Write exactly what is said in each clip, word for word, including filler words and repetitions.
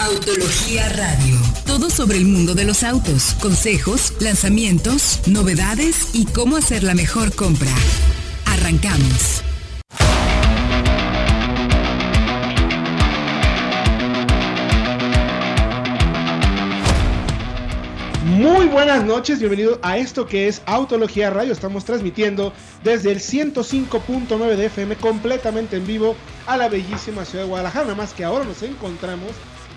Autología Radio. Todo sobre el mundo de los autos, consejos, lanzamientos, novedades y cómo hacer la mejor compra. Arrancamos. Muy buenas noches, bienvenidos a esto que es Autología Radio. Estamos transmitiendo desde el ciento cinco punto nueve de F M completamente en vivo a la bellísima ciudad de Guadalajara. Nada más que ahora nos encontramos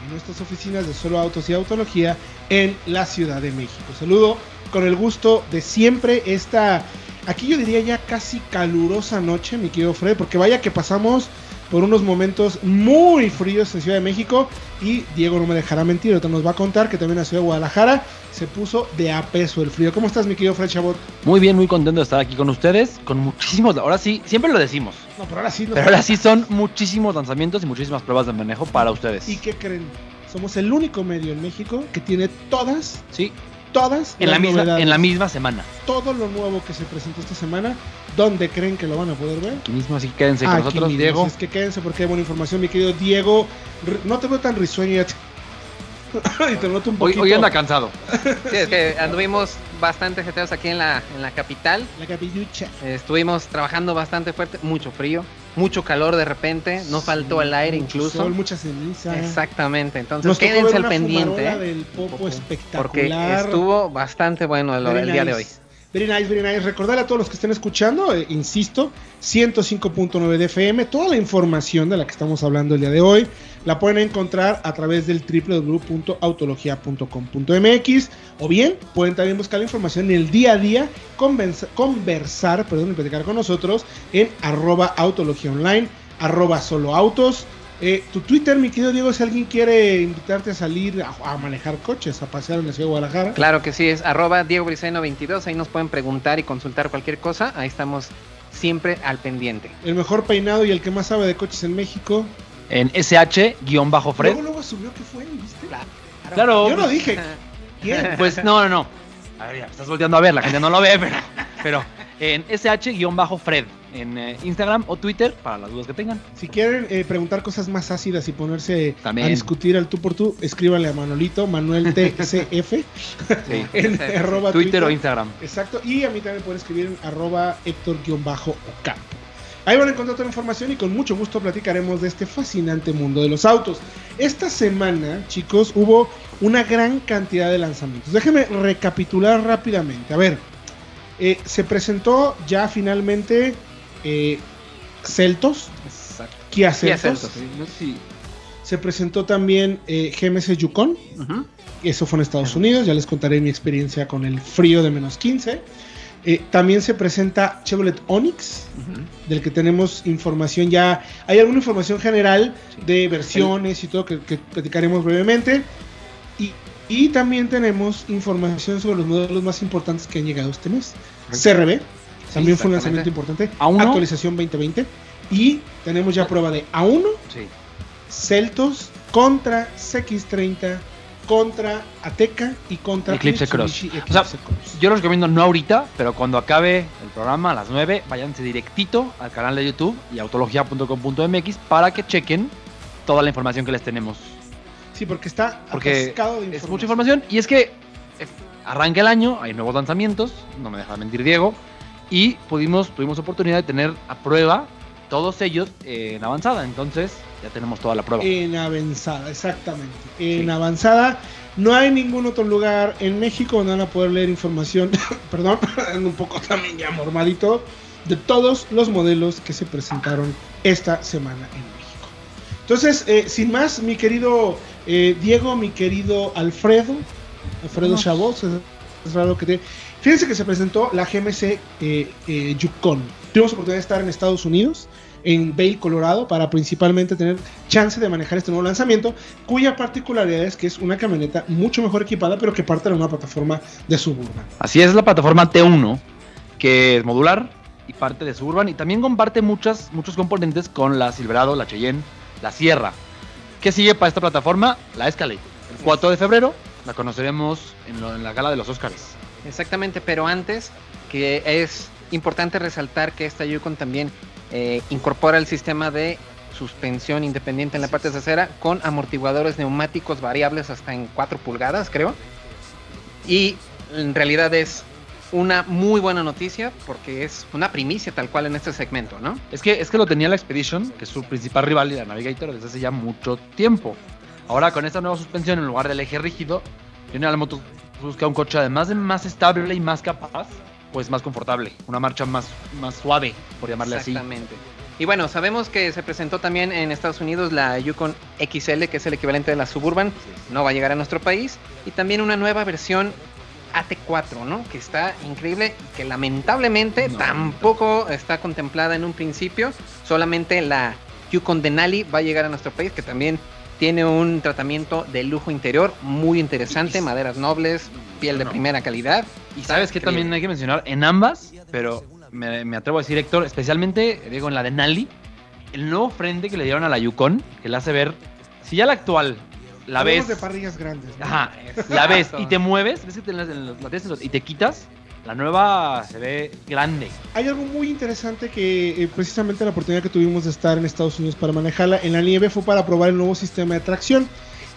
en nuestras oficinas de Solo Autos y Autología en la Ciudad de México. Saludo con el gusto de siempre esta, aquí yo diría ya casi calurosa noche, mi querido Fred, porque vaya que pasamos por unos momentos muy fríos en Ciudad de México, y Diego no me dejará mentir, ahorita nos va a contar que también la ciudad de Guadalajara se puso de a peso el frío. ¿Cómo estás, mi querido Fred Chabot? Muy bien, muy contento de estar aquí con ustedes, con muchísimos, ahora sí, siempre lo decimos. No, pero ahora sí. No, pero ahora sí son muchísimos lanzamientos y muchísimas pruebas de manejo para ustedes. ¿Y qué creen? Somos el único medio en México que tiene todas, sí, todas en las la misma novedades, en la misma semana. Todo lo nuevo que se presentó esta semana. ¿Dónde creen que lo van a poder ver? Aquí mismo, así quédense con aquí nosotros, mi Diego. Es que quédense porque hay buena información, mi querido Diego. No te veo tan risueño. Y te noto un poquito. Hoy, hoy anda cansado. Sí, es que anduvimos bastante jeteados aquí en la, en la capital. La capillucha. Estuvimos trabajando bastante fuerte, mucho frío, mucho calor de repente, no faltó sí, el aire incluso. Sol, mucha ceniza. Exactamente, entonces nos quédense al pendiente. Eh. Del popo popo. Espectacular. Porque estuvo bastante bueno el, el día nice. de hoy. Very nice, very nice. Recordarle a todos los que estén escuchando, eh, insisto, ciento cinco punto nueve de F M, toda la información de la que estamos hablando el día de hoy la pueden encontrar a través del doble u doble u doble u punto autologia punto com punto m x, o bien pueden también buscar la información en el día a día, convenza, conversar, perdón, y platicar con nosotros en arroba autologia online, arroba solo autos. Eh, tu Twitter, mi querido Diego, si alguien quiere invitarte a salir a, a manejar coches, a pasear en la ciudad de Guadalajara. Claro que sí, es arroba Diego Briceno veintidós, ahí nos pueden preguntar y consultar cualquier cosa, ahí estamos siempre al pendiente. El mejor peinado y el que más sabe de coches en México. En S H guión bajo Fred. Luego, luego subió que fue, ¿viste? Claro. claro. Yo lo dije. ¿Quién? Pues no, no, no. A ver, ya me estás volteando a ver, la gente no lo ve, pero, pero en S H guión bajo Fred. En eh, Instagram o Twitter, para las dudas que tengan. Si quieren eh, preguntar cosas más ácidas y ponerse también a discutir al tú por tú, escríbanle a Manolito, Manuel T C F sí, en sí, arroba Twitter, Twitter o Instagram. Exacto, y a mí también pueden escribir en arroba Héctor-O K. Ahí van a encontrar toda la información y con mucho gusto platicaremos de este fascinante mundo de los autos. Esta semana, chicos, hubo una gran cantidad de lanzamientos. Déjenme recapitular rápidamente. A ver, eh, se presentó ya finalmente... Eh, Seltos. Exacto. Kia Seltos, Kia Seltos sí. No sé si... Se presentó también eh, G M C Yukon. Uh-huh. Eso fue en Estados uh-huh. Unidos. Ya les contaré mi experiencia con el frío de menos quince. eh, También se presenta Chevrolet Onix. Uh-huh. Del que tenemos información ya. Hay alguna información general sí. de versiones sí. y todo que, que platicaremos brevemente. Y Y también tenemos información sobre los modelos más importantes que han llegado este mes. Uh-huh. C R V también fue un lanzamiento importante. A uno. Actualización veinte veinte. Y tenemos ya prueba de A uno. Sí. Seltos contra C X treinta, contra Ateca y contra Eclipse Cross. Eclipse o sea, Cross. Yo los recomiendo no ahorita, pero cuando acabe el programa a las nueve, váyanse directito al canal de YouTube y autologia punto com punto m x para que chequen toda la información que les tenemos. Sí, porque está atascado de información. Es mucha información y es que arranca el año, hay nuevos lanzamientos, no me deja mentir Diego. Y pudimos, tuvimos oportunidad de tener a prueba todos ellos eh, en avanzada. Entonces, ya tenemos toda la prueba. En avanzada, exactamente. En sí. avanzada. No hay ningún otro lugar en México donde van a poder leer información. Perdón, un poco también ya mormadito. De todos los modelos que se presentaron esta semana en México. Entonces, eh, sin más, mi querido eh, Diego, mi querido Alfredo. Alfredo Chabot. Es raro que te... Fíjense que se presentó la G M C eh, eh, Yukon. Tuvimos oportunidad de estar en Estados Unidos, en Vail, Colorado, para principalmente tener chance de manejar este nuevo lanzamiento, cuya particularidad es que es una camioneta mucho mejor equipada, pero que parte de una plataforma de Suburban. Así es, la plataforma T uno, que es modular y parte de Suburban, y también comparte muchas, muchos componentes con la Silverado, la Cheyenne, la Sierra. ¿Qué sigue para esta plataforma? La Escalade. El cuatro de febrero la conoceremos en, lo, en la gala de los Óscares. Exactamente, pero antes que es importante resaltar que esta Yukon también eh, incorpora el sistema de suspensión independiente en la parte trasera con amortiguadores neumáticos variables hasta en cuatro pulgadas, creo. Y en realidad es una muy buena noticia porque es una primicia tal cual en este segmento, ¿no? Es que, es que lo tenía la Expedition, que es su principal rival, y la Navigator desde hace ya mucho tiempo. Ahora con esta nueva suspensión, en lugar del eje rígido, General Motors busca un coche además de más estable y más capaz, pues más confortable, una marcha más, más suave, por llamarle así. Exactamente. Y bueno, sabemos que se presentó también en Estados Unidos la Yukon X L, que es el equivalente de la Suburban, no va a llegar a nuestro país, y también una nueva versión A T cuatro, ¿no? Que está increíble, que lamentablemente no, tampoco no. está contemplada en un principio, solamente la Yukon Denali va a llegar a nuestro país, que también tiene un tratamiento de lujo interior muy interesante, y, maderas nobles, piel de no. primera calidad. Y sabes que también hay que mencionar en ambas, pero me, me atrevo a decir, Héctor, especialmente, digo, en la de Denali, el nuevo frente que le dieron a la Yukon, que la hace ver, si ya la actual la ves... de parrillas grandes. ¿No? Ajá, la ves y te mueves, ves que te, en los, en los, y te quitas, la nueva se ve grande. Hay algo muy interesante que eh, precisamente la oportunidad que tuvimos de estar en Estados Unidos para manejarla en la nieve fue para probar el nuevo sistema de tracción.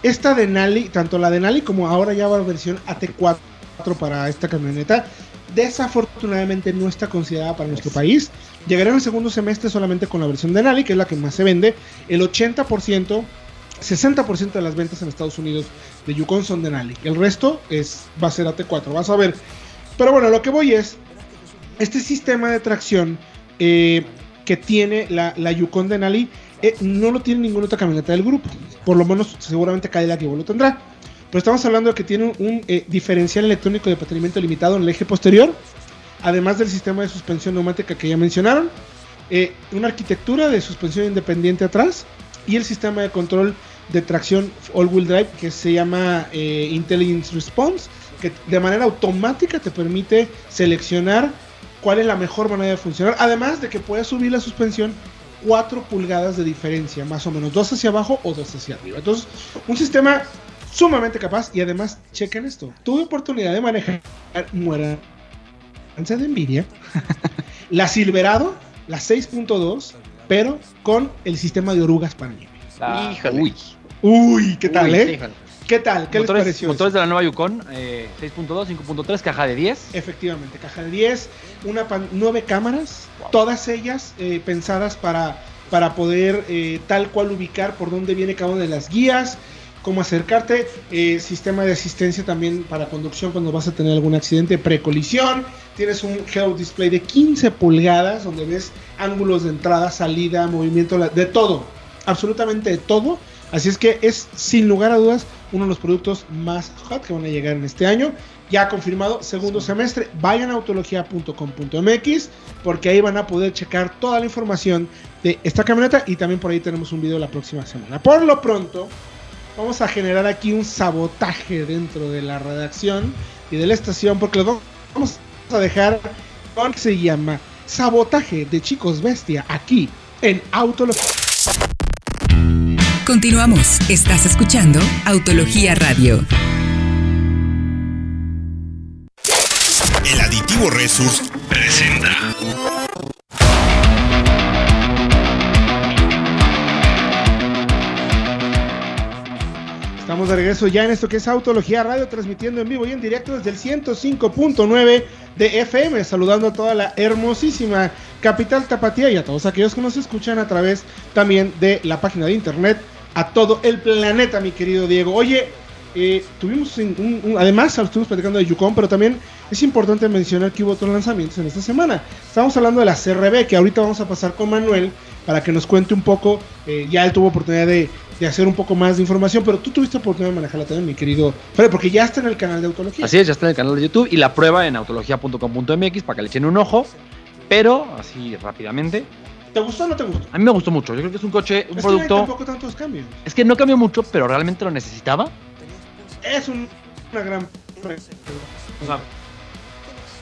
Esta Denali, tanto la Denali como ahora ya va la versión A T cuatro para esta camioneta, desafortunadamente no está considerada para nuestro país. Llegará en el segundo semestre solamente con la versión Denali, que es la que más se vende. El ochenta por ciento, sesenta por ciento de las ventas en Estados Unidos de Yukon son Denali. El resto es, va a ser A T cuatro, vas a ver. Pero bueno, lo que voy es, este sistema de tracción eh, que tiene la, la Yukon Denali eh, no lo tiene ninguna otra camioneta del grupo. Por lo menos seguramente Cadillac Escalade lo tendrá. Pero estamos hablando de que tiene un eh, diferencial electrónico de patinamiento limitado en el eje posterior, además del sistema de suspensión neumática que ya mencionaron, eh, una arquitectura de suspensión independiente atrás y el sistema de control de tracción all-wheel drive que se llama eh, Intelligence Response, que de manera automática te permite seleccionar cuál es la mejor manera de funcionar, además de que puedes subir la suspensión cuatro pulgadas de diferencia, más o menos, dos hacia abajo o dos hacia arriba. Entonces, un sistema sumamente capaz. Y además, chequen esto, tuve oportunidad de manejar, mueran de envidia, la Silverado, la seis punto dos, pero con el sistema de orugas para nieve. Ah, híjole. Uy, uy, ¿qué tal, uy, eh? Híjole. ¿Qué tal? ¿Qué motores, les pareció? Motores de la nueva Yukon, eh, seis punto dos, cinco punto tres, caja de diez. Efectivamente, caja de diez, una pan, nueve cámaras, wow. Todas ellas eh, pensadas para, para poder eh, tal cual ubicar por dónde viene cada una de las guías, cómo acercarte, eh, sistema de asistencia también para conducción cuando vas a tener algún accidente, precolisión, tienes un head-up display de quince pulgadas donde ves ángulos de entrada, salida, movimiento, de todo, absolutamente de todo. Así es que es, sin lugar a dudas, uno de los productos más hot que van a llegar en este año. Ya confirmado, segundo semestre, vayan a autología punto com punto m x porque ahí van a poder checar toda la información de esta camioneta y también por ahí tenemos un video la próxima semana. Por lo pronto, vamos a generar aquí un sabotaje dentro de la redacción y de la estación porque los vamos a dejar con que se llama Sabotaje de Chicos Bestia aquí en Autología. Continuamos. Estás escuchando Autología Radio. El aditivo Resurs presenta. Estamos de regreso ya en esto que es Autología Radio, transmitiendo en vivo y en directo desde el ciento cinco punto nueve de F M, saludando a toda la hermosísima capital Tapatía y a todos aquellos que nos escuchan a través también de la página de internet. A todo el planeta, mi querido Diego. Oye, eh, tuvimos un, un, además estuvimos platicando de Yukon, pero también es importante mencionar que hubo otros lanzamientos en esta semana. Estamos hablando de la C R V, que ahorita vamos a pasar con Manuel para que nos cuente un poco. Eh, ya él tuvo oportunidad de, de hacer un poco más de información, pero tú tuviste oportunidad de manejarla también, mi querido Fred, porque ya está en el canal de Autología. Así es, ya está en el canal de YouTube y la prueba en autología punto com punto m x para que le echen un ojo, pero así rápidamente. ¿Te gustó o no te gustó? A mí me gustó mucho. Yo creo que es un coche, un es producto... Que no hay tampoco tantos cambios. Es que no cambió mucho, pero realmente lo necesitaba. Es un, una gran... O sea,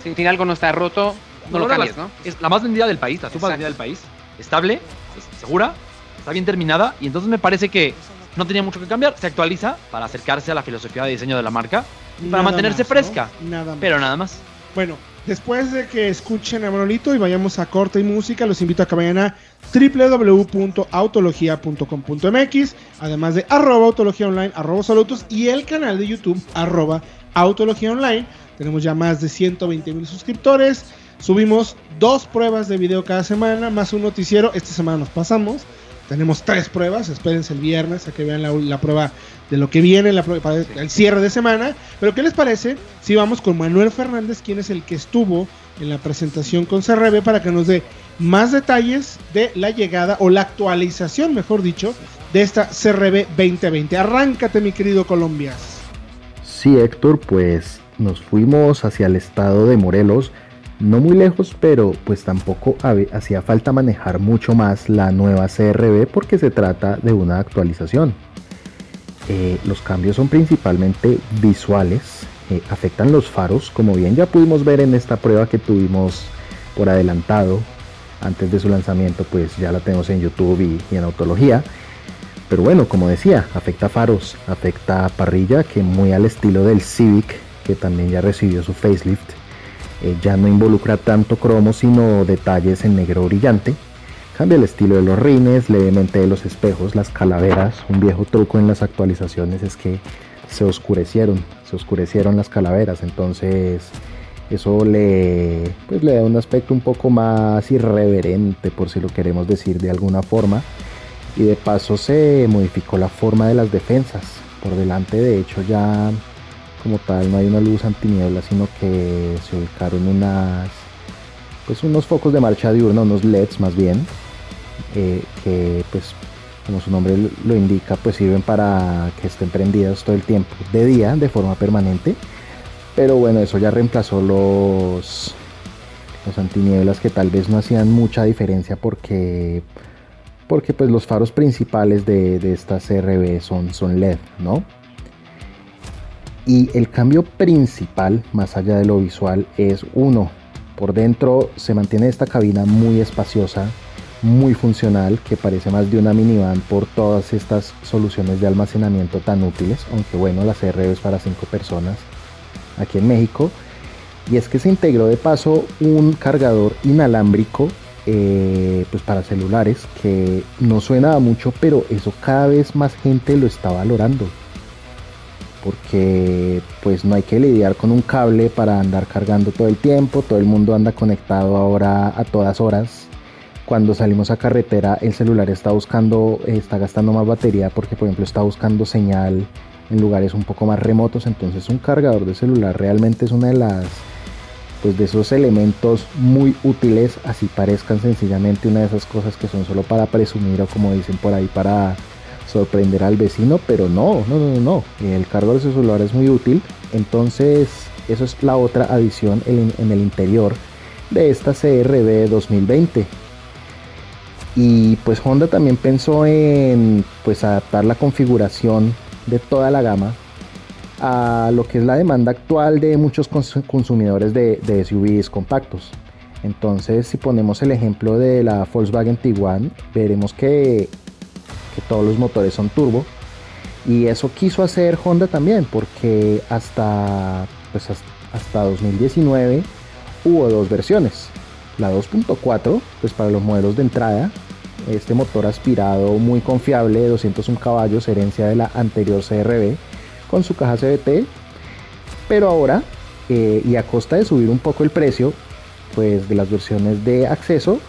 si tiene algo no está roto, no, no lo cambies, la, ¿no? Es la más vendida del país, la super vendida del país. Estable, es segura, está bien terminada. Y entonces me parece que no tenía mucho que cambiar. Se actualiza para acercarse a la filosofía de diseño de la marca y para nada mantenerse más, fresca, ¿no? Nada más. Pero nada más. Bueno, Después de que escuchen a Manolito y vayamos a corte y música, los invito a que vayan a doble u doble u doble u punto autología punto com punto m x, además de arroba autología online, arroba Solo Autos y el canal de YouTube arroba autología online. Tenemos ya más de ciento veinte mil suscriptores. Subimos dos pruebas de video cada semana, más un noticiero. Esta semana nos pasamos. Tenemos tres pruebas, espérense el viernes a que vean la, la prueba de lo que viene, la prueba, para el cierre de semana. Pero ¿qué les parece si vamos con Manuel Fernández, quien es el que estuvo en la presentación con C R V, para que nos dé más detalles de la llegada o la actualización, mejor dicho, de esta C R V veinte veinte? Arráncate, mi querido Colombias. Sí, Héctor, pues nos fuimos hacia el estado de Morelos. No muy lejos, pero pues tampoco hacía falta manejar mucho más la nueva C R V porque se trata de una actualización. Eh, los cambios son principalmente visuales, eh, afectan los faros, como bien ya pudimos ver en esta prueba que tuvimos por adelantado antes de su lanzamiento, pues ya la tenemos en YouTube y, y en Autología. Pero bueno, como decía, afecta faros, afecta parrilla, que muy al estilo del Civic, que también ya recibió su facelift. Eh, ya no involucra tanto cromo sino detalles en negro brillante. Cambia el estilo de los rines, levemente de los espejos, las calaveras. Un viejo truco en las actualizaciones es que se oscurecieron, se oscurecieron las calaveras. Entonces eso le, pues, le da un aspecto un poco más irreverente, por si lo queremos decir de alguna forma. Y de paso se modificó la forma de las defensas. Por delante, de hecho, ya como tal no hay una luz antiniebla, sino que se ubicaron unas, pues unos focos de marcha diurna, unos L E Ds más bien, eh, que pues como su nombre lo indica, pues sirven para que estén prendidas todo el tiempo, de día, de forma permanente. Pero bueno, eso ya reemplazó los, los antinieblas, que tal vez no hacían mucha diferencia porque, porque pues los faros principales de, de esta C R V son, son L E D, ¿no? Y el cambio principal, más allá de lo visual, es uno. Por dentro se mantiene esta cabina muy espaciosa, muy funcional, que parece más de una minivan por todas estas soluciones de almacenamiento tan útiles, aunque bueno, la C R V es para cinco personas aquí en México. Y es que se integró de paso un cargador inalámbrico eh, pues para celulares, que no suena mucho, pero eso cada vez más gente lo está valorando, porque pues no hay que lidiar con un cable para andar cargando todo el tiempo. Todo el mundo anda conectado ahora a todas horas. Cuando salimos a carretera, el celular está buscando, está gastando más batería porque, por ejemplo, está buscando señal en lugares un poco más remotos. Entonces un cargador de celular realmente es una de las, pues, de esos elementos muy útiles, así parezcan sencillamente una de esas cosas que son solo para presumir, o como dicen por ahí, para sorprender al vecino. Pero no, no, no, no, el cargador de celular es muy útil. Entonces eso es la otra adición en, en el interior de esta C R V dos mil veinte. Y pues Honda también pensó en, pues, adaptar la configuración de toda la gama a lo que es la demanda actual de muchos consumidores de, de S U Vs compactos. Entonces, si ponemos el ejemplo de la Volkswagen Tiguan, veremos que que todos los motores son turbo, y eso quiso hacer Honda también porque hasta, pues hasta dos mil diecinueve hubo dos versiones. La dos punto cuatro, pues para los modelos de entrada, este motor aspirado muy confiable de doscientos un caballos, herencia de la anterior C R V con su caja C V T, pero ahora eh, y a costa de subir un poco el precio, pues de las versiones de acceso,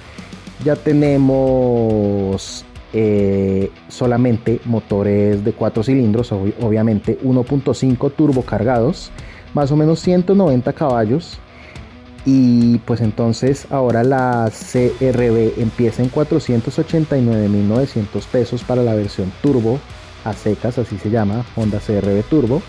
ya tenemos Eh, solamente motores de cuatro cilindros, ob- obviamente uno punto cinco turbo cargados, más o menos ciento noventa caballos. Y pues entonces ahora la C R V empieza en cuatrocientos ochenta y nueve mil novecientos pesos para la versión turbo a secas, así se llama, Honda C R V Turbo.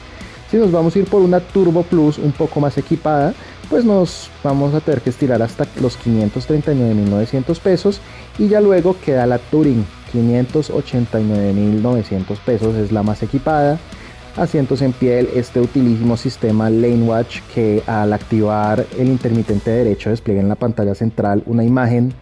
Si nos vamos a ir por una Turbo Plus un poco más equipada, pues nos vamos a tener que estirar hasta los quinientos treinta y nueve mil novecientos pesos, y ya luego queda la Touring, quinientos ochenta y nueve mil novecientos pesos es la más equipada. Asientos en piel, este utilísimo sistema Lane Watch, que al activar el intermitente derecho despliega en la pantalla central una imagen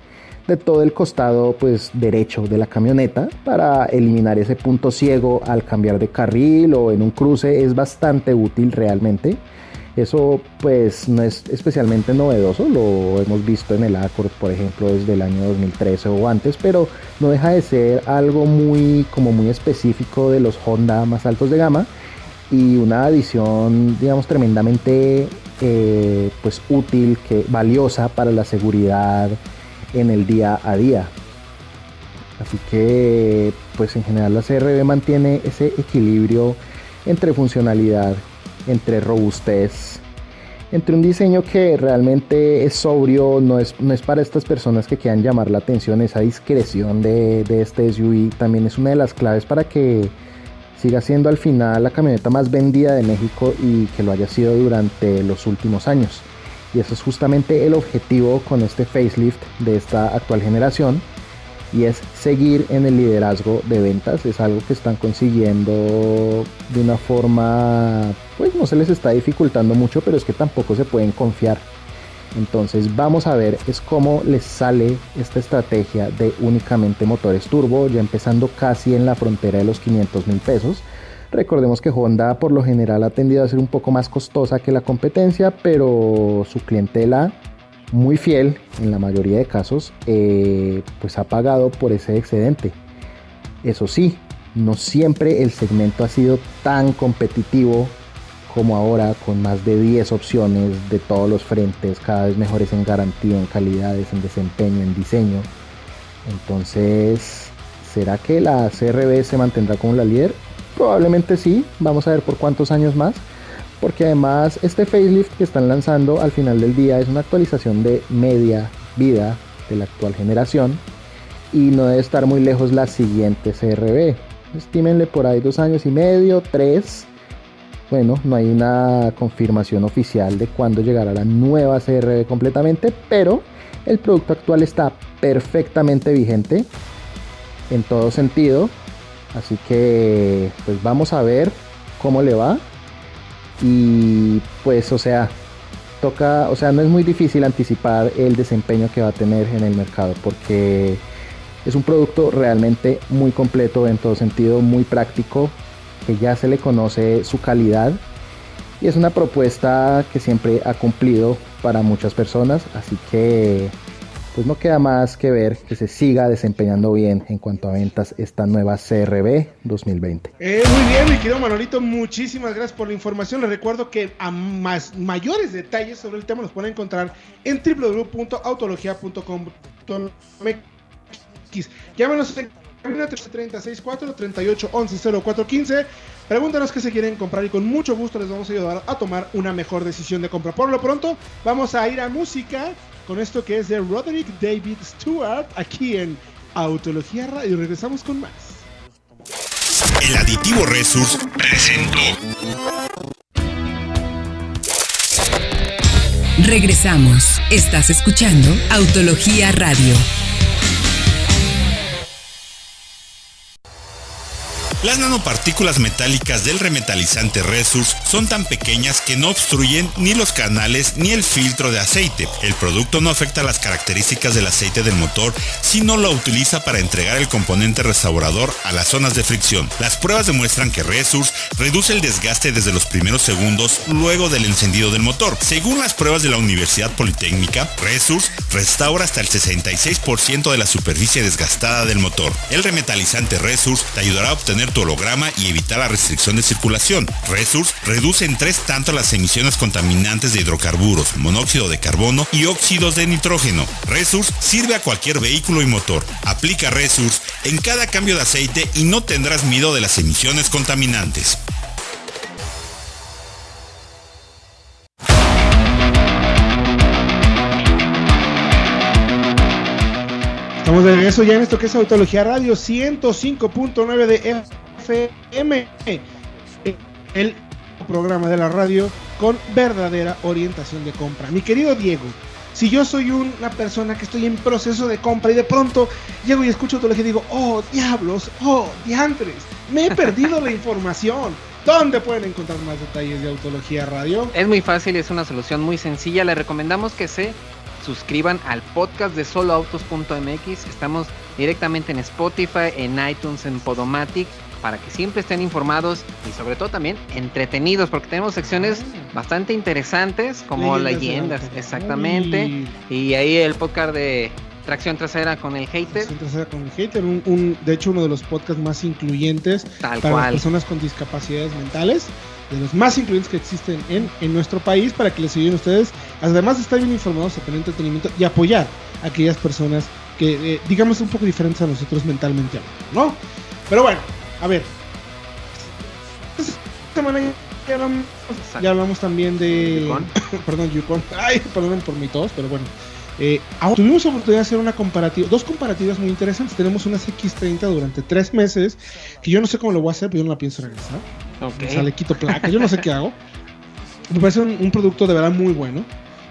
de todo el costado, pues, derecho de la camioneta, para eliminar ese punto ciego al cambiar de carril o en un cruce. Es bastante útil realmente. Eso pues no es especialmente novedoso, lo hemos visto en el Accord por ejemplo desde el año dos mil trece o antes, pero no deja de ser algo muy, como muy específico de los Honda más altos de gama y una adición digamos tremendamente eh, pues útil, que, valiosa para la seguridad en el día a día. Así que pues en general la C R V mantiene ese equilibrio entre funcionalidad, entre robustez, entre un diseño que realmente es sobrio, no es, no es para estas personas que quieran llamar la atención. Esa discreción de, de este S U V también es una de las claves para que siga siendo al final la camioneta más vendida de México y que lo haya sido durante los últimos años, y eso es justamente el objetivo con este facelift de esta actual generación, y es seguir en el liderazgo de ventas. Es algo que están consiguiendo de una forma, pues no se les está dificultando mucho, pero es que tampoco se pueden confiar. Entonces vamos a ver es cómo les sale esta estrategia de únicamente motores turbo, ya empezando casi en la frontera de los quinientos mil pesos. Recordemos que Honda por lo general ha tendido a ser un poco más costosa que la competencia, pero su clientela muy fiel en la mayoría de casos eh, pues ha pagado por ese excedente. Eso sí, no siempre el segmento ha sido tan competitivo como ahora, con más de diez opciones de todos los frentes, cada vez mejores en garantía, en calidades, en desempeño, en diseño. Entonces, ¿será que la C R V se mantendrá como la líder? Probablemente sí, vamos a ver por cuántos años más, porque además este facelift que están lanzando al final del día es una actualización de media vida de la actual generación y no debe estar muy lejos la siguiente C R V. Estímenle por ahí dos años y medio, tres. Bueno, no hay una confirmación oficial de cuándo llegará la nueva C R V completamente, pero el producto actual está perfectamente vigente en todo sentido, así que pues vamos a ver cómo le va. Y pues o sea, toca, o sea, no es muy difícil anticipar el desempeño que va a tener en el mercado, porque es un producto realmente muy completo en todo sentido, muy práctico, que ya se le conoce su calidad y es una propuesta que siempre ha cumplido para muchas personas, así que pues no queda más que ver que se siga desempeñando bien en cuanto a ventas esta nueva C R V dos mil veinte. Eh, muy bien, mi querido Manolito, muchísimas gracias por la información. Les recuerdo que a más, mayores detalles sobre el tema los pueden encontrar en doble u doble u doble u punto autología punto com punto m x. Llámenos en tres tres seis cuatro, tres ocho once, cero cuatro uno cinco. Pregúntanos qué se quieren comprar y con mucho gusto les vamos a ayudar a tomar una mejor decisión de compra. Por lo pronto, vamos a ir a música con esto que es de Roderick David Stewart, aquí en Autología Radio. Regresamos con más. El aditivo Resurs presentó. Regresamos. Estás escuchando Autología Radio. Las nanopartículas metálicas del remetalizante Resurs son tan pequeñas que no obstruyen ni los canales ni el filtro de aceite. El producto no afecta las características del aceite del motor, sino lo utiliza para entregar el componente restaurador a las zonas de fricción. Las pruebas demuestran que Resurs reduce el desgaste desde los primeros segundos luego del encendido del motor. Según las pruebas de la Universidad Politécnica, Resurs restaura hasta el sesenta y seis por ciento de la superficie desgastada del motor. El remetalizante Resurs te ayudará a obtener tu holograma y evitar la restricción de circulación. Resurs reduce en tres tanto las emisiones contaminantes de hidrocarburos, monóxido de carbono y óxidos de nitrógeno. Resurs sirve a cualquier vehículo y motor. Aplica Resurs en cada cambio de aceite y no tendrás miedo de las emisiones contaminantes. Estamos de regreso ya en esto que es Autología Radio ciento cinco punto nueve de F M, el programa de la radio con verdadera orientación de compra. Mi querido Diego, si yo soy una persona que estoy en proceso de compra y de pronto llego y escucho Autología y digo, oh diablos, oh diantres, me he perdido la información. ¿Dónde pueden encontrar más detalles de Autología Radio? Es muy fácil, es una solución muy sencilla. Le recomendamos que se suscriban al podcast de solo autos punto m x. Estamos directamente en Spotify, en iTunes, en Podomatic. para que siempre estén informados y sobre todo también entretenidos, porque tenemos secciones mm. bastante interesantes como leyendas, leyendas exactamente, Ay. y ahí el podcast de Tracción Trasera con el Hater. Tracción Trasera con el Hater, un, un, de hecho uno de los podcasts más incluyentes Tal para cual. Las personas con discapacidades mentales, de los más incluyentes que existen en, en nuestro país, para que les ayuden ustedes, además de estar bien informados, a tener entretenimiento y apoyar a aquellas personas que, eh, digamos, un poco diferentes a nosotros mentalmente, ¿no? Pero bueno, a ver, esta semana ya hablamos, ya hablamos también de Yukon. perdón, Yukon, ay, perdonen por mi tos, pero bueno, eh, ahora tuvimos oportunidad de hacer una comparativa, dos comparativas muy interesantes. Tenemos una C X treinta durante tres meses, que yo no sé cómo lo voy a hacer, pero yo no la pienso regresar. Okay. O sea, le quito placa, yo no sé qué hago. Me parece un, un producto de verdad muy bueno,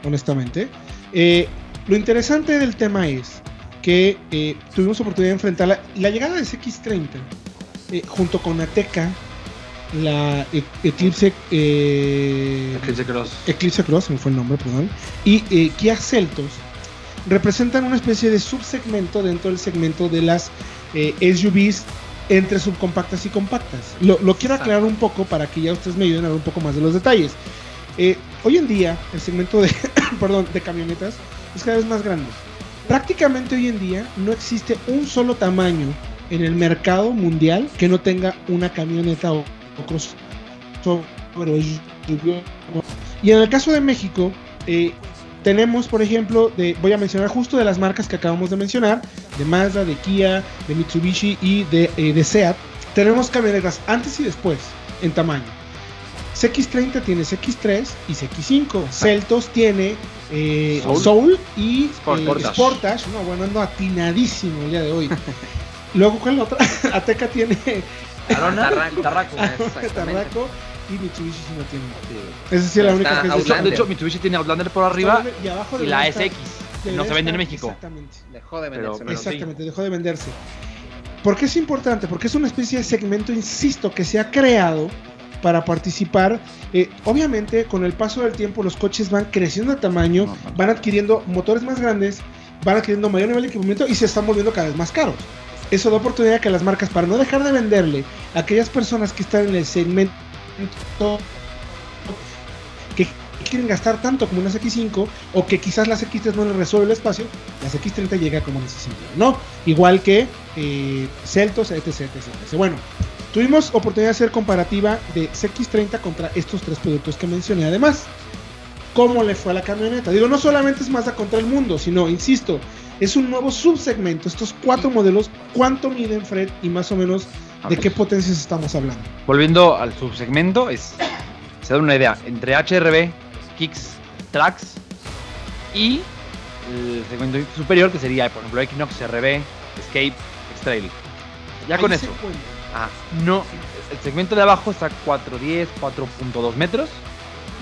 honestamente. Eh, lo interesante del tema es que eh, tuvimos oportunidad de enfrentarla. La llegada de C X treinta, eh, junto con Ateca, la e- Eclipse, eh, Eclipse Cross, Eclipse Cross, me fue el nombre, perdón, y eh, Kia Seltos, representan una especie de subsegmento dentro del segmento de las eh, S U Vs entre subcompactas y compactas. Lo, lo quiero aclarar un poco para que ya ustedes me ayuden a ver un poco más de los detalles. Eh, hoy en día, el segmento de, perdón, de camionetas es cada vez más grande. Prácticamente hoy en día no existe un solo tamaño en el mercado mundial que no tenga una camioneta o, o crossover. Y en el caso de México, eh, tenemos, por ejemplo, de, voy a mencionar justo de las marcas que acabamos de mencionar, de Mazda, de Kia, de Mitsubishi y de, eh, de Seat. Tenemos camionetas antes y después en tamaño. C X treinta tiene C X tres y C X cinco. Seltos tiene eh, Soul. Soul y Sportage. Eh, Sportage. No, bueno, ando atinadísimo el día de hoy. Luego, ¿cuál es la otra? Ateca tiene Arona, Tarraco, Tarraco, Tarraco. Y Mitsubishi sí no tiene. Sí. Esa sí es la única que se vende. De hecho, Mitsubishi tiene Outlander por arriba y, abajo y la S X. No se vende en México. Exactamente. Dejó de venderse. Pero, pero exactamente, sí. dejó de venderse. ¿Por qué es importante? Porque es una especie de segmento, insisto, que se ha creado para participar. Eh, obviamente, con el paso del tiempo, los coches van creciendo de tamaño, no, no. van adquiriendo motores más grandes, van adquiriendo mayor nivel de equipamiento y se están volviendo cada vez más caros. Eso da oportunidad que las marcas, para no dejar de venderle a aquellas personas que están en el segmento que quieren gastar tanto como una X cinco, o que quizás las X tres no les resuelve el espacio, las X treinta llega como necesario, ¿no? Igual que eh, Seltos, etc, etc, etc. Bueno, tuvimos oportunidad de hacer comparativa de C X treinta contra estos tres productos que mencioné. Además, ¿cómo le fue a la camioneta? Digo, no solamente es Mazda contra el mundo, sino, insisto, es un nuevo subsegmento. Estos cuatro modelos, ¿cuánto miden, Fred? Y más o menos, ¿de qué potencias estamos hablando? Volviendo al subsegmento, es, se da una idea, entre H R V, Kicks, Trax y el segmento superior, que sería, por ejemplo, Equinox, C R V, Escape, X-Trail. Ya con eso, ah, no, el segmento de abajo está cuatrocientos diez, cuatro punto dos metros,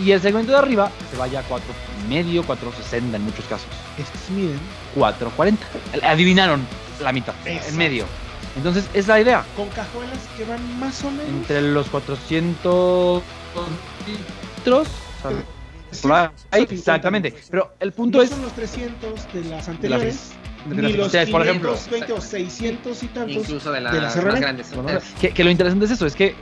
y el segmento de arriba se vaya a cuatro punto cinco, cuatro punto sesenta en muchos casos. Estos miden cuatro punto cuarenta. Adivinaron la mitad, en medio. Entonces, es la idea. Con cajuelas que van más o menos entre los cuatrocientos litros. Sí, ahí, exactamente. Pero el punto no es. No son los trescientos de las anteriores. De las, de las ni los quinientos, por ejemplo. veinte o seiscientos y tantos. Incluso de, la, de las más grandes. ¿No? Que, que lo interesante es eso: es que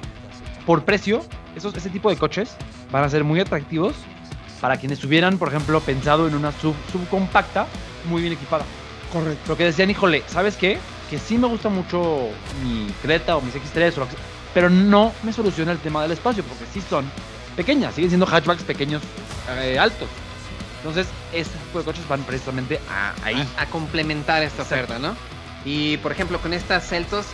por precio, esos, ese tipo de coches van a ser muy atractivos para quienes hubieran, por ejemplo, pensado en una sub, subcompacta muy bien equipada. Correcto. Lo que decían, híjole, ¿sabes qué? Que sí me gusta mucho mi Creta o mis X tres, o lo que sea, pero no me soluciona el tema del espacio, porque sí son pequeñas, siguen siendo hatchbacks pequeños, eh, altos. Entonces, este tipo de coches van precisamente a, ahí. A, a complementar esta Exacto. oferta, ¿no? Y, por ejemplo, con estas Seltos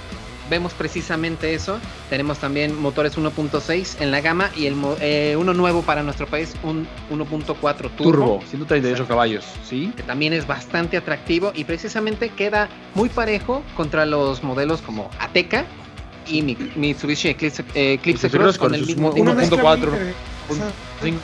vemos precisamente eso. Tenemos también motores uno punto seis en la gama y el eh, uno nuevo para nuestro país, un uno punto cuatro turbo. Turbo, ciento treinta y ocho caballos, ¿sí? Que también es bastante atractivo y precisamente queda muy parejo contra los modelos como Ateca y Mitsubishi Eclipse, eh, Eclipse Cross con, con el mismo uno punto cuatro sí.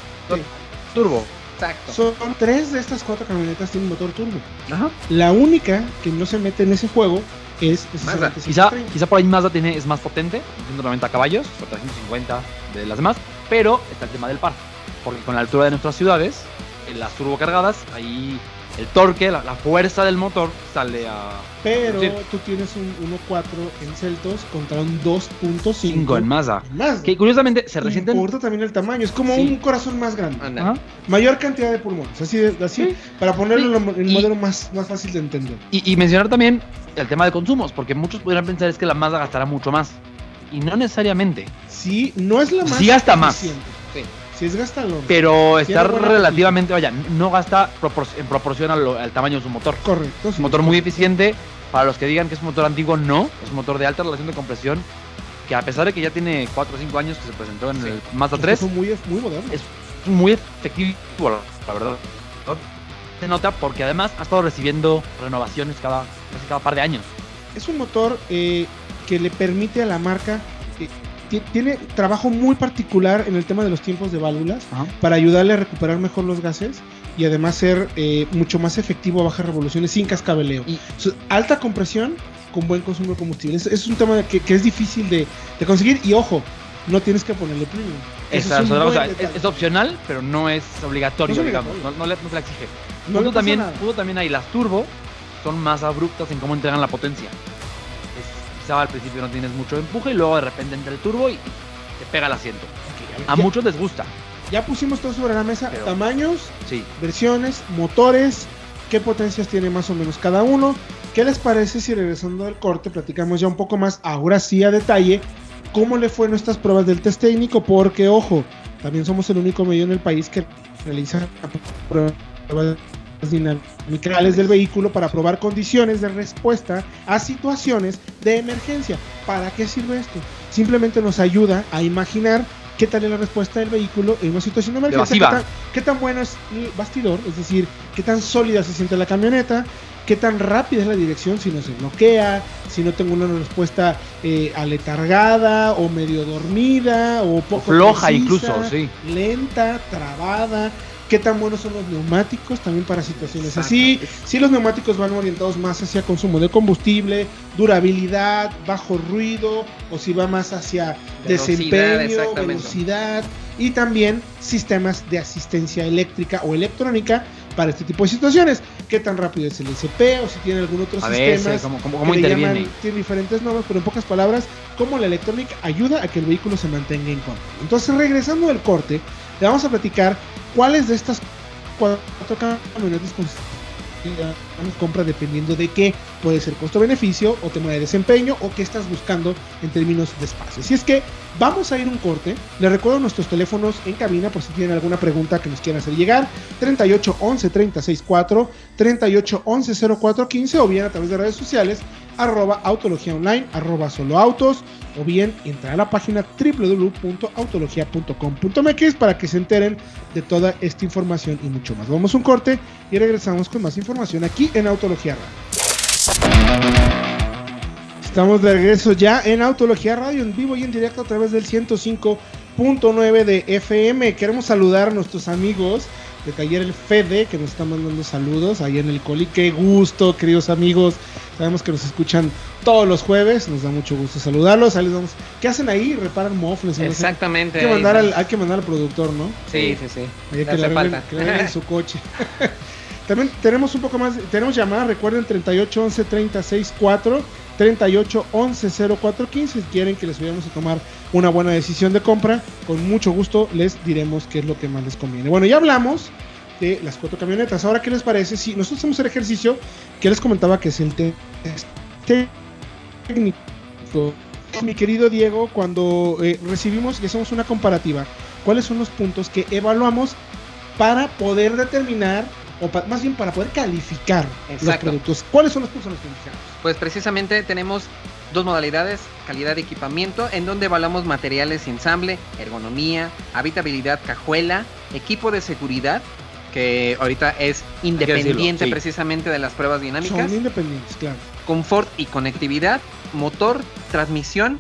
turbo. Exacto. Son tres de estas cuatro camionetas tienen motor turbo. Ajá. La única que no se mete en ese juego es Mazda. Quizá, quizá por ahí Mazda tiene, es más potente, ciento noventa caballos, o trescientos cincuenta de las demás, pero está el tema del par, porque con la altura de nuestras ciudades, en las turbocargadas, ahí el torque, la, la fuerza del motor sale a... Pero a tú tienes un uno punto cuatro en Seltos contra un dos punto cinco en Mazda. En Mazda. Que curiosamente se resienten... importa también el tamaño, es como sí. un corazón más grande. Ajá. Mayor cantidad de pulmones, así, así sí. para ponerlo sí. en el modelo más, más fácil de entender. Y, y mencionar también el tema de consumos, porque muchos podrían pensar es que la Mazda gastará mucho más. Y no necesariamente. Sí, no es la más. Sí gasta más. Sí. Sí es gastalón. Pero está relativamente, vaya, no gasta propor- en proporción al, al tamaño de su motor. Correcto. Es un motor muy eficiente. Para los que digan que es un motor antiguo, no. Es un motor de alta relación de compresión. Que a pesar de que ya tiene cuatro o cinco años que se presentó en sí. el Mazda tres. Es muy, muy moderno. Es muy efectivo, la verdad. Se nota porque además ha estado recibiendo renovaciones cada, casi cada par de años. Es un motor... Eh... que le permite a la marca, eh, t- tiene trabajo muy particular en el tema de los tiempos de válvulas, ajá, para ayudarle a recuperar mejor los gases y además ser eh, mucho más efectivo a bajas revoluciones sin cascabeleo. Y, so, alta compresión con buen consumo de combustible. Es, es un tema que, que es difícil de, de conseguir y ojo, no tienes que ponerle premium. Esa, es, o sea, es, es opcional, pero no es obligatorio, no es obligatorio. digamos, no, no, le, no te la exige. No Pudo también, también ahí las turbo son más abruptas en cómo entregan la potencia. Al principio no tienes mucho empuje y luego de repente entra el turbo y te pega el asiento. Okay, a, ver, a ya, muchos les gusta. Ya pusimos todo sobre la mesa, pero, tamaños, sí. versiones, motores, qué potencias tiene más o menos cada uno. ¿Qué les parece si regresando del corte platicamos ya un poco más, ahora sí a detalle, cómo le fueron estas pruebas del test técnico? Porque, ojo, también somos el único medio en el país que realiza pruebas dinamicales del vehículo para probar condiciones de respuesta a situaciones de emergencia. ¿Para qué sirve esto? Simplemente nos ayuda a imaginar qué tal es la respuesta del vehículo en una situación de emergencia, qué tan, qué tan bueno es el bastidor, es decir, qué tan sólida se siente la camioneta, qué tan rápida es la dirección, si no se bloquea, si no tengo una respuesta eh, aletargada o medio dormida o poco floja, precisa, incluso, sí. lenta, trabada. Qué tan buenos son los neumáticos también para situaciones Exacto. así. Si los neumáticos van orientados más hacia consumo de combustible, durabilidad, bajo ruido, o si va más hacia velocidad, desempeño, velocidad, y también sistemas de asistencia eléctrica o electrónica para este tipo de situaciones. Qué tan rápido es el S P o si tiene algún otro a sistema veces, ¿cómo, cómo, cómo que le llaman, tiene diferentes nombres, pero en pocas palabras, cómo la electrónica ayuda a que el vehículo se mantenga en control. Entonces, regresando del corte, le vamos a platicar cuáles de estas cuatro camionetas compra dependiendo de qué. Puede ser costo-beneficio o tema de desempeño o qué estás buscando en términos de espacio. Si es que vamos a ir un corte. Les recuerdo nuestros teléfonos en cabina por si tienen alguna pregunta que nos quieran hacer llegar. treinta y ocho once, treinta y seis cuatro, treinta y ocho once, cero cuatro quince o bien a través de redes sociales arroba Autología Online, arroba Solo Autos, o bien entrar a la página doble u doble u doble u punto autología punto com punto m x para que se enteren de toda esta información y mucho más. Vamos a un corte y regresamos con más información aquí en Autología Radio. Estamos de regreso ya en Autología Radio, en vivo y en directo a través del ciento cinco punto nueve de F M. Queremos saludar a nuestros amigos de Taller El Fede, que nos están mandando saludos ahí en el Coli. Qué gusto, queridos amigos. Sabemos que nos escuchan todos los jueves. Nos da mucho gusto saludarlos. Ahí les damos. ¿Qué hacen ahí? Reparan mofles. Exactamente. Hay que mandar, al, hay que mandar al productor, ¿no? Sí, sí, sí. Hay que le arreglen, que le arreglen su coche. También tenemos un poco más. Tenemos llamadas. Recuerden treinta y ocho once, treinta y seis cuatro. treinta y ocho once, cero cuatro quince. Si quieren que les vayamos a tomar una buena decisión de compra, con mucho gusto les diremos qué es lo que más les conviene. Bueno, ya hablamos de las cuatro camionetas. Ahora, ¿qué les parece? Si nosotros hacemos el ejercicio que les comentaba, que es el técnico. Mi querido Diego, cuando eh, recibimos y hacemos una comparativa, ¿cuáles son los puntos que evaluamos para poder determinar, o pa- más bien para poder calificar Exacto. los productos? ¿Cuáles son los puntos que calificamos? Pues precisamente tenemos dos modalidades, calidad de equipamiento, en donde evaluamos materiales y ensamble, ergonomía, habitabilidad, cajuela, equipo de seguridad, que ahorita es independiente sí. precisamente de las pruebas dinámicas. Son independientes, claro. Confort y conectividad, motor, transmisión,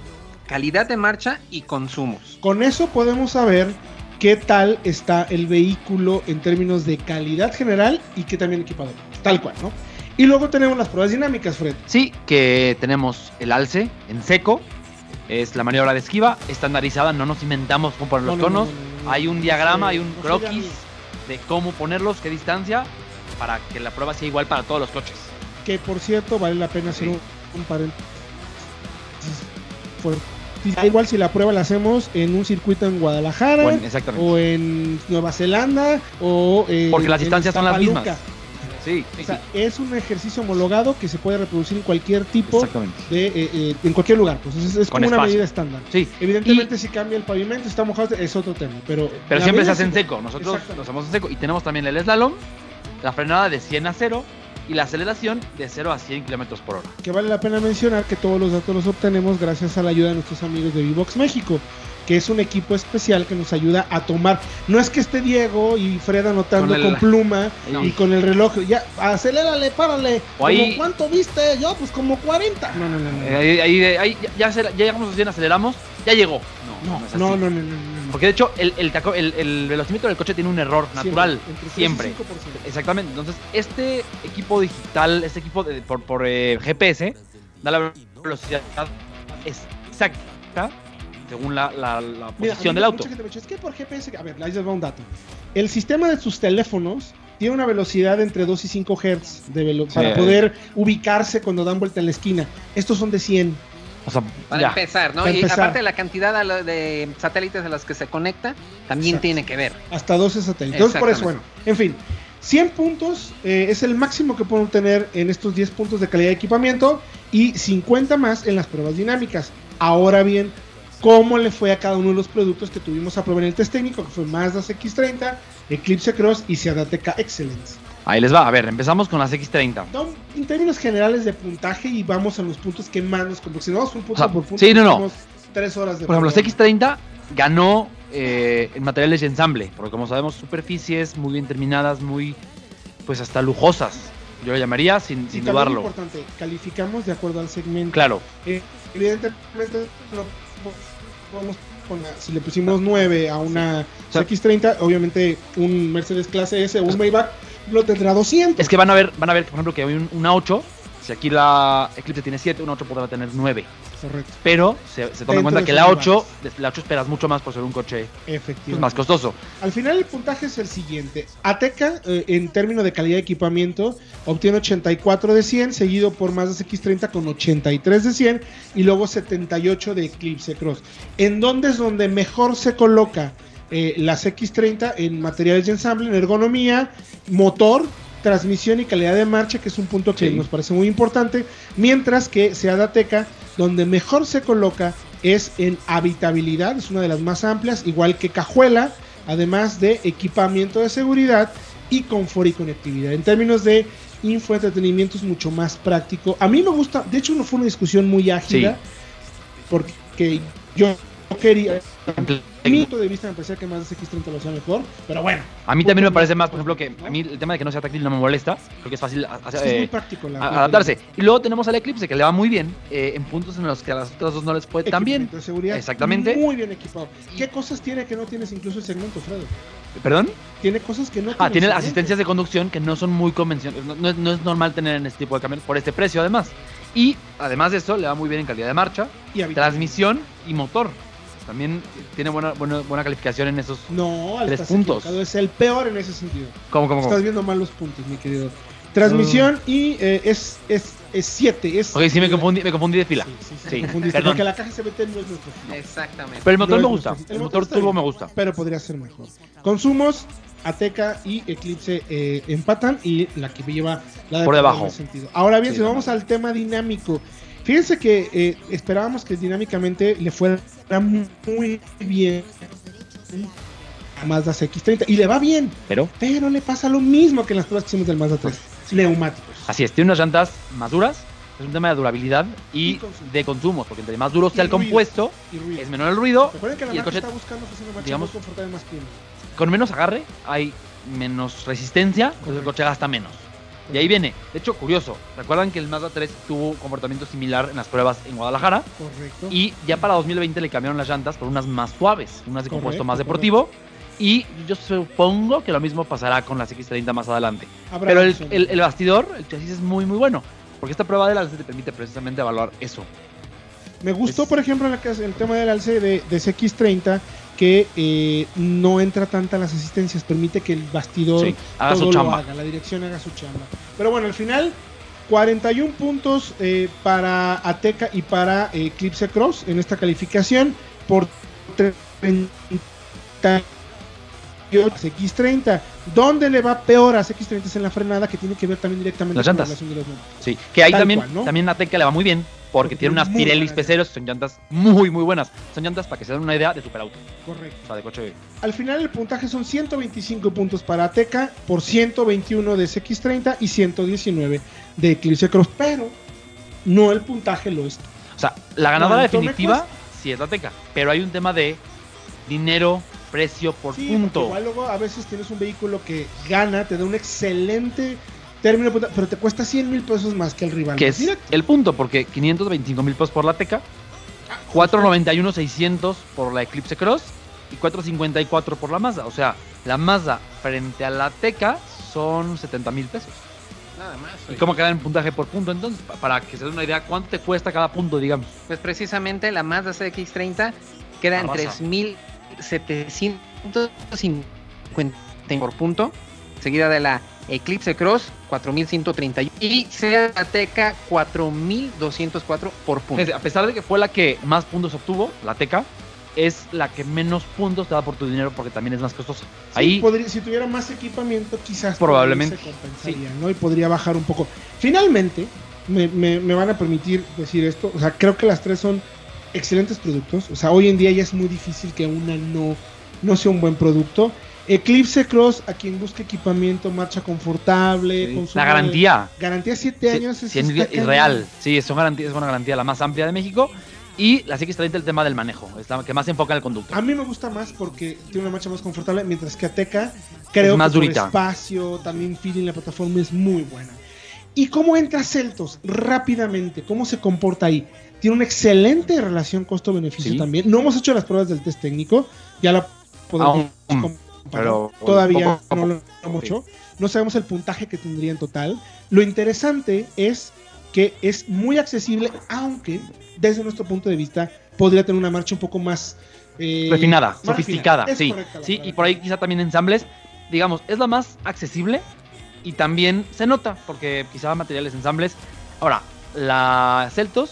calidad de marcha y consumos. Con eso podemos saber qué tal está el vehículo en términos de calidad general y qué también equipado, tal cual, ¿no? Y luego tenemos las pruebas dinámicas, Fred. Sí, que tenemos el alce en seco, es la maniobra de esquiva, estandarizada, no nos inventamos cómo poner los no, no, tonos, no, no, no, hay un diagrama, no, hay un no, croquis no, no, no, no, no, no, no, de cómo ponerlos, qué distancia, para que la prueba sea igual para todos los coches. Que por cierto vale la pena hacer sí. un, un paréntesis. Da igual si la prueba la hacemos en un circuito en Guadalajara bueno, o en Nueva Zelanda o en, porque las distancias son las mismas. Sí, sí, o sea, sí. Es un ejercicio homologado que se puede reproducir en cualquier tipo de, eh, eh, en cualquier lugar, pues es, es como una medida estándar. Sí. Evidentemente y... si cambia el pavimento, está mojado, es otro tema, pero pero siempre se hace en seco. Nosotros lo hacemos en seco y tenemos también el slalom, la frenada de cien a cero y la aceleración de cero a cien kilómetros por hora. Que vale la pena mencionar que todos los datos los obtenemos gracias a la ayuda de nuestros amigos de V-Box México, que es un equipo especial que nos ayuda a tomar. No es que esté Diego y Fred anotando con, el, con pluma no. y con el reloj. Ya, acelérale, párale. Ahí, ¿cuánto viste? Yo, pues como cuarenta. No, no, no. no. Ahí, ahí, ahí, ya, ya llegamos a cien, aceleramos. Ya llegó. No, no, no, no, no, no, no, no. Porque de hecho, el, el, taco, el, el velocímetro del coche tiene un error natural. Siempre. Entre siempre. Exactamente. Entonces, este equipo digital, este equipo de, por, por eh, G P S, da la velocidad exacta según la, la, la posición Mira, del auto. He hecho, es que por G P S, a ver, ahí les va un dato. El sistema de sus teléfonos tiene una velocidad entre dos y cinco hertz de velo- sí, para eh. poder ubicarse cuando dan vuelta en la esquina. Estos son de cien. O sea, para ya. empezar, ¿no? Para y empezar. Aparte de la cantidad de satélites a las que se conecta, también Exacto. tiene que ver. Hasta doce satélites. Entonces, por eso, bueno, en fin. cien puntos eh, es el máximo que pueden obtener en estos diez puntos de calidad de equipamiento y cincuenta más en las pruebas dinámicas. Ahora bien, ¿cómo le fue a cada uno de los productos que tuvimos a probar en el test técnico? Que fue Mazda C X treinta, Eclipse Cross y Seat Ateca Excellence. Ahí les va, a ver, empezamos con las X treinta. En términos generales de puntaje y vamos a los puntos que más nos convulsionamos, un punto o sea, por punto. Sí, no, no. Tres horas de por ejemplo, los X treinta ganó eh, en materiales de ensamble, porque como sabemos, superficies muy bien terminadas, muy, pues hasta lujosas, yo lo llamaría, sin, y sin dudarlo. Es importante, calificamos de acuerdo al segmento. Claro. Eh, evidentemente, no, vamos con la, si le pusimos nueve a una sí. o sea, X treinta, obviamente un Mercedes clase S o un Maybach lo tendrá doscientos. Es que van a ver, van a ver, por ejemplo, que hay un, una ocho. Si aquí la Eclipse tiene siete, una ocho podrá tener nueve. Correcto. Pero se, se toma en cuenta que la ocho, la ocho esperas mucho más por ser un coche pues, más costoso. Al final el puntaje es el siguiente. Ateca, eh, en términos de calidad de equipamiento, obtiene ochenta y cuatro de cien, seguido por Mazda C X treinta con ochenta y tres de cien y luego setenta y ocho de Eclipse Cross. ¿En dónde es donde mejor se coloca? Eh, las X treinta en materiales de ensamble, en ergonomía, motor, transmisión y calidad de marcha, que es un punto que sí. nos parece muy importante, mientras que Seat Ateca, donde mejor se coloca es en habitabilidad, es una de las más amplias, igual que cajuela, además de equipamiento de seguridad y confort y conectividad. En términos de infoentretenimiento es mucho más práctico. A mí me gusta, de hecho no fue una discusión muy ágil, sí. porque yo quería... Desde mi punto de vista me parecía que más X treinta lo hacía mejor, pero bueno. A mí también me parece más, por ejemplo, que a mí el tema de que no sea táctil no me molesta, creo que es fácil a, a, es eh, muy práctico la, a, adaptarse. Y luego tenemos al Eclipse, que le va muy bien, eh, en puntos en los que a las otras dos no les puede tan bien. De seguridad. Exactamente. Muy bien equipado. ¿Qué cosas tiene que no tienes incluso el segmento, Fredo? ¿Perdón? Tiene cosas que no tienes. Ah, tiene asistencias de conducción que no son muy convencionales, no, no, no es normal tener en este tipo de camiones, por este precio además. Y además de eso, le va muy bien en calidad de marcha, y transmisión y motor. También tiene buena, buena, buena calificación en esos no, tres puntos. Equivocado. Es el peor en ese sentido. ¿Cómo, cómo, cómo? Estás viendo mal los puntos, mi querido. Transmisión uh. y eh, es es es siete. Es ok, sí, me confundí, me confundí de fila. Sí, sí, sí, sí. Confundiste porque la caja se mete en nuestro fila. Exactamente. Pero el motor no me gusta. El, el motor turbo bien, me gusta. Pero podría ser mejor. Consumos, Ateca y Eclipse eh, empatan y la que lleva la de por debajo. Sentido. Ahora bien, sí, si no vamos no. al tema dinámico. Fíjense que eh, esperábamos que dinámicamente le fuera muy bien a Mazda C X treinta y le va bien, pero pero le pasa lo mismo que en las pruebas que hicimos del Mazda tres, sí. neumáticos. Así es, tiene unas llantas más duras, es un tema de durabilidad y, y consumo. de consumos, porque entre más duro sea el ruido, compuesto, es menor el ruido. Recuerden que la y el coche está buscando que sea una marcha digamos, más confortable, más firme. Con menos agarre hay menos resistencia, entonces pues el coche gasta menos. Y ahí viene, de hecho curioso, recuerdan que el Mazda tres tuvo un comportamiento similar en las pruebas en Guadalajara. Correcto. Y ya para dos mil veinte le cambiaron las llantas por unas más suaves, unas de compuesto correcto, más deportivo correcto. Y yo supongo que lo mismo pasará con las X treinta más adelante. Habrá pero el, el, el bastidor, el chasis es muy muy bueno, porque esta prueba del alce te permite precisamente evaluar eso. Me gustó es, por ejemplo el tema del alce de, de C X treinta, que eh, no entra tanta las asistencias, permite que el bastidor sí, haga todo su chamba. Lo haga, la dirección haga su chamba. Pero bueno, al final, cuarenta y uno puntos eh, para Ateca y para eh, Eclipse Cross en esta calificación por treinta y ocho X treinta. ¿Dónde le va peor a X treinta? Es en la frenada, que tiene que ver también directamente las con llantas. La relación de los llantas. Sí, que ahí también, cual, ¿no? También Ateca le va muy bien. Porque, porque tiene unas Pirelli Peceros, son llantas muy muy buenas. Son llantas para que se den una idea de superauto. Correcto. O sea, de coche. Al final el puntaje son ciento veinticinco puntos para Ateca por ciento veintiuno de X treinta y ciento diecinueve de Eclipse Cross, pero no el puntaje lo es. O sea, la ganadora definitiva sí es la Ateca, pero hay un tema de dinero, precio por sí, punto. Igual luego a veces tienes un vehículo que gana, te da un excelente término, pero te cuesta cien mil pesos más que el rival. Que es directo. El punto, porque quinientos veinticinco mil pesos por la Ateca, cuatrocientos noventa y uno mil seiscientos por la Eclipse Cross y cuatrocientos cincuenta y cuatro por la Mazda. O sea, la Mazda frente a la Ateca son setenta mil pesos. Nada más. Oye. ¿Y cómo queda en puntaje por punto entonces? Para que se den una idea, ¿cuánto te cuesta cada punto, digamos? Pues precisamente la Mazda C X treinta queda en tres mil setecientos cincuenta por punto, seguida de la Eclipse Cross, cuatro mil ciento treinta y uno, y Seat Ateca, cuatro mil doscientos cuatro por punto. A pesar de que fue la que más puntos obtuvo, la Ateca, es la que menos puntos te da por tu dinero porque también es más costosa. Sí, ahí podría, si tuviera más equipamiento, quizás probablemente se compensaría, sí, ¿no? Y podría bajar un poco. Finalmente, me, me, me van a permitir decir esto, o sea, creo que las tres son excelentes productos, o sea, hoy en día ya es muy difícil que una no, no sea un buen producto. Eclipse Cross, a quien busca equipamiento, marcha confortable. Sí. La garantía. Garantía siete años. Es, es real. Sí, es una, garantía, es una garantía la más amplia de México. Y la C X treinta, el tema del manejo. Es la que más se enfoca en el conductor. A mí me gusta más porque tiene una marcha más confortable, mientras que Ateca, creo es más que durita. Por espacio, también feeling, la plataforma es muy buena. ¿Y cómo entra Seltos? Rápidamente, ¿cómo se comporta ahí? Tiene una excelente relación costo-beneficio, sí, también. No hemos hecho las pruebas del test técnico. Ya la podemos compartir. Pero todavía poco, no lo hemos hecho, no sabemos el puntaje que tendría en total. Lo interesante es que es muy accesible, aunque desde nuestro punto de vista podría tener una marcha un poco más eh, refinada, más sofisticada, sí, sí, y por ahí quizá también ensambles, digamos, es la más accesible y también se nota porque quizá materiales, ensambles. Ahora, la Seltos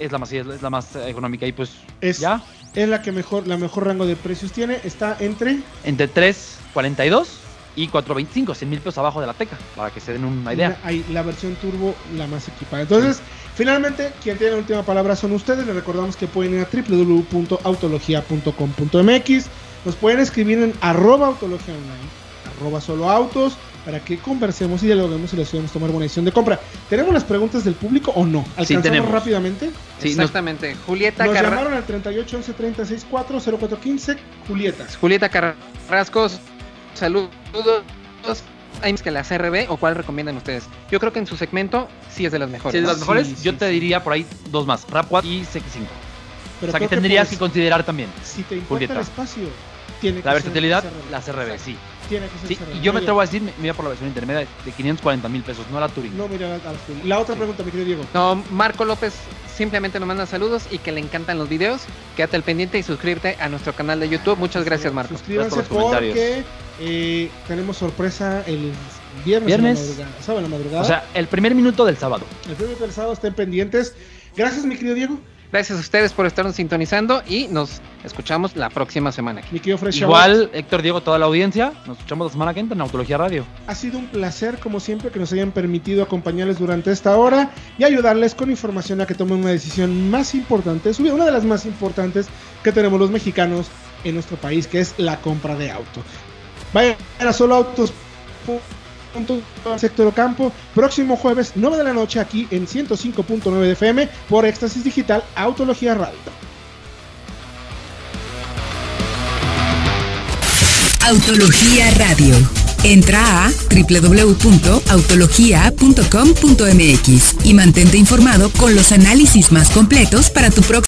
es la más, es la más económica y pues es, ya. Es la que mejor, la mejor rango de precios tiene, está entre... Entre tres cuarenta y dos y cuatro veinticinco, cien mil pesos abajo de la Ateca, para que se den una idea. Una, hay la versión turbo, la más equipada. Entonces, sí, finalmente, quien tiene la última palabra son ustedes. Les recordamos que pueden ir a doble u doble u doble u punto autología punto com punto m x. Nos pueden escribir en arroba autología online, arroba solo autos, para que conversemos y dialoguemos y les ayudemos a tomar buena decisión de compra. ¿Tenemos las preguntas del público o no? ¿Alcanzamos sí, tenemos. Rápidamente? Sí, exactamente. Nos, Julieta Carrasco. Nos Carra- llamaron al treinta y ocho once treinta y seis cuatro cero cuatro quince. Julieta. Julieta Carrasco. Saludos. ¿Hay más que la C R V o cuál recomiendan ustedes? Yo creo que en su segmento sí es de las mejores. Sí, de las mejores. Sí, yo sí, te sí. diría por ahí dos más. RAV cuatro y C X cinco. Pero o sea, que tendrías que, puedes, que considerar también. Si te importa Julieta. El espacio, tiene que la versatilidad, la C R V, o sea, sí. Tiene que ser sí, y yo me atrevo a decir, mira, por la versión intermedia de quinientos cuarenta mil pesos, no a la Touring. No, mira, a la Touring. La otra sí. pregunta, mi querido Diego. No, Marco López simplemente nos manda saludos y que le encantan los videos. Quédate al pendiente y suscríbete a nuestro canal de YouTube. Muchas gracias, Marco. Suscríbanse gracias por porque eh, tenemos sorpresa el viernes. Viernes. En la madrugada, sábado en la madrugada. O sea, el primer minuto del sábado. El primer minuto del sábado, estén pendientes. Gracias, mi querido Diego. Gracias a ustedes por estarnos sintonizando y nos escuchamos la próxima semana. Aquí. Igual, Héctor, Diego, toda la audiencia, nos escuchamos la semana que entra en Autología Radio. Ha sido un placer, como siempre, que nos hayan permitido acompañarles durante esta hora y ayudarles con información a que tomen una decisión más importante, una de las más importantes que tenemos los mexicanos en nuestro país, que es la compra de auto. Vayan a Solo Autos. Sector Ocampo, próximo jueves nueve de la noche aquí en ciento cinco punto nueve de F M por Éxtasis Digital Autología Radio. Autología Radio. Entra a doble u doble u doble u punto autología punto com punto m x y mantente informado con los análisis más completos para tu próximo